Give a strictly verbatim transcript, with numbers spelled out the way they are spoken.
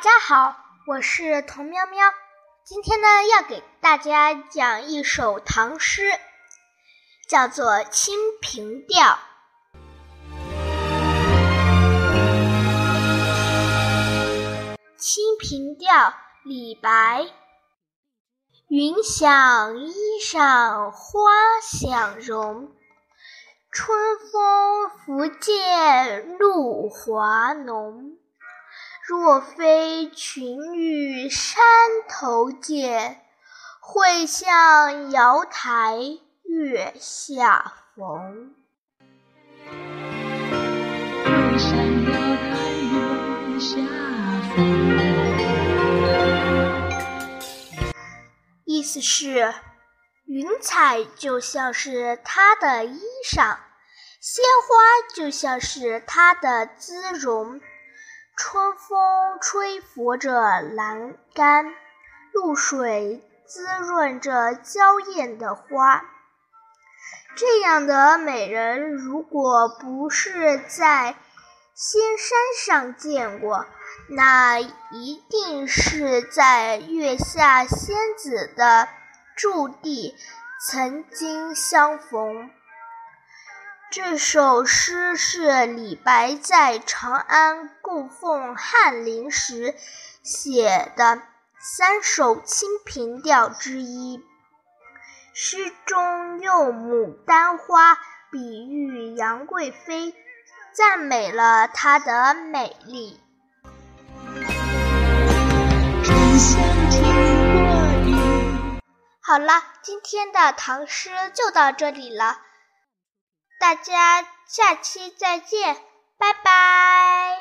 大家好，我是童喵喵。今天呢，要给大家讲一首唐诗，叫做《清平调》。《清平调》李白。云想衣裳花想容，春风拂槛露华浓。若非群玉山头见，会向瑶台月下逢。会向瑶台月下逢。意思是，云彩就像是她的衣裳，鲜花就像是她的姿容。春风吹拂着栏杆，露水滋润着娇艳的花。这样的美人，如果不是在仙山上见过，那一定是在月下仙子的驻地曾经相逢。这首诗是李白在长安供奉翰林时写的三首清平调之一。诗中用牡丹花比喻杨贵妃，赞美了她的美丽。好了，今天的唐诗就到这里了。大家下期再见，拜拜。